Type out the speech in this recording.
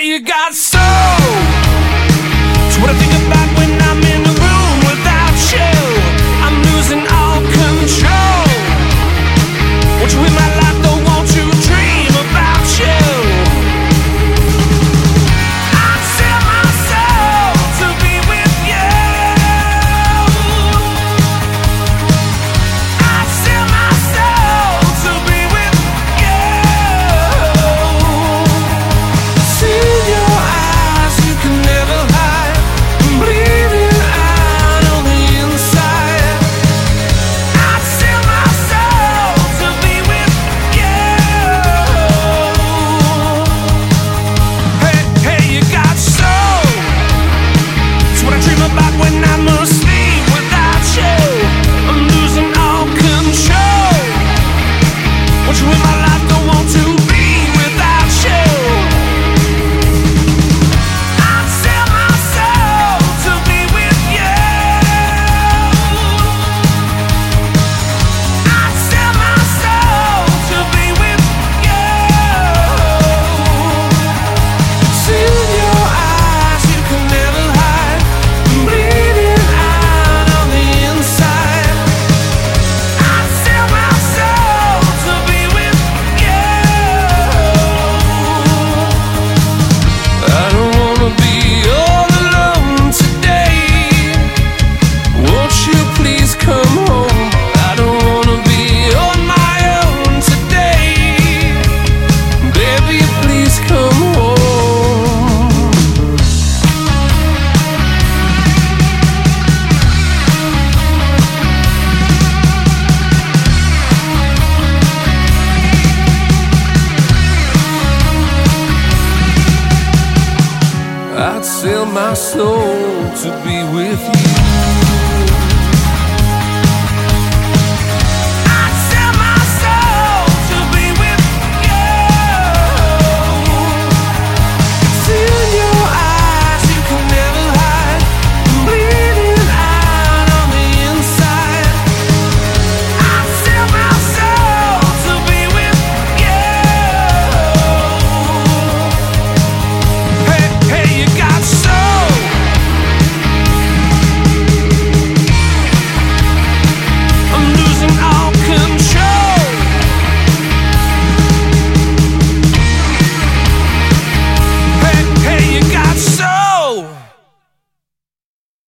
say you got soul. It's what I think about when I'm in a room without you. I'm losing all control. Won't you in my life, though, won't you dream about you? I'd sell my soul to be with you. I'd sell my soul to be with you. See your eyes, you can never hide. I'm bleeding out on the inside. I'd sell my soul to be with you. Hey, hey, you got soul. It's what I dream about when I'm asleep without you. I'm losing all control. Want you in my life, don't want to be without you. I'd sell my soul to be with you. I'd sell my soul to be with you. See your eyes, you can never hide. I'm bleeding out on the inside. I'd sell my soul to be with you. I don't wanna be all alone today. Won't you please come home? I don't wanna be on my own today. Baby, please come home. I'd sell my soul to be with you.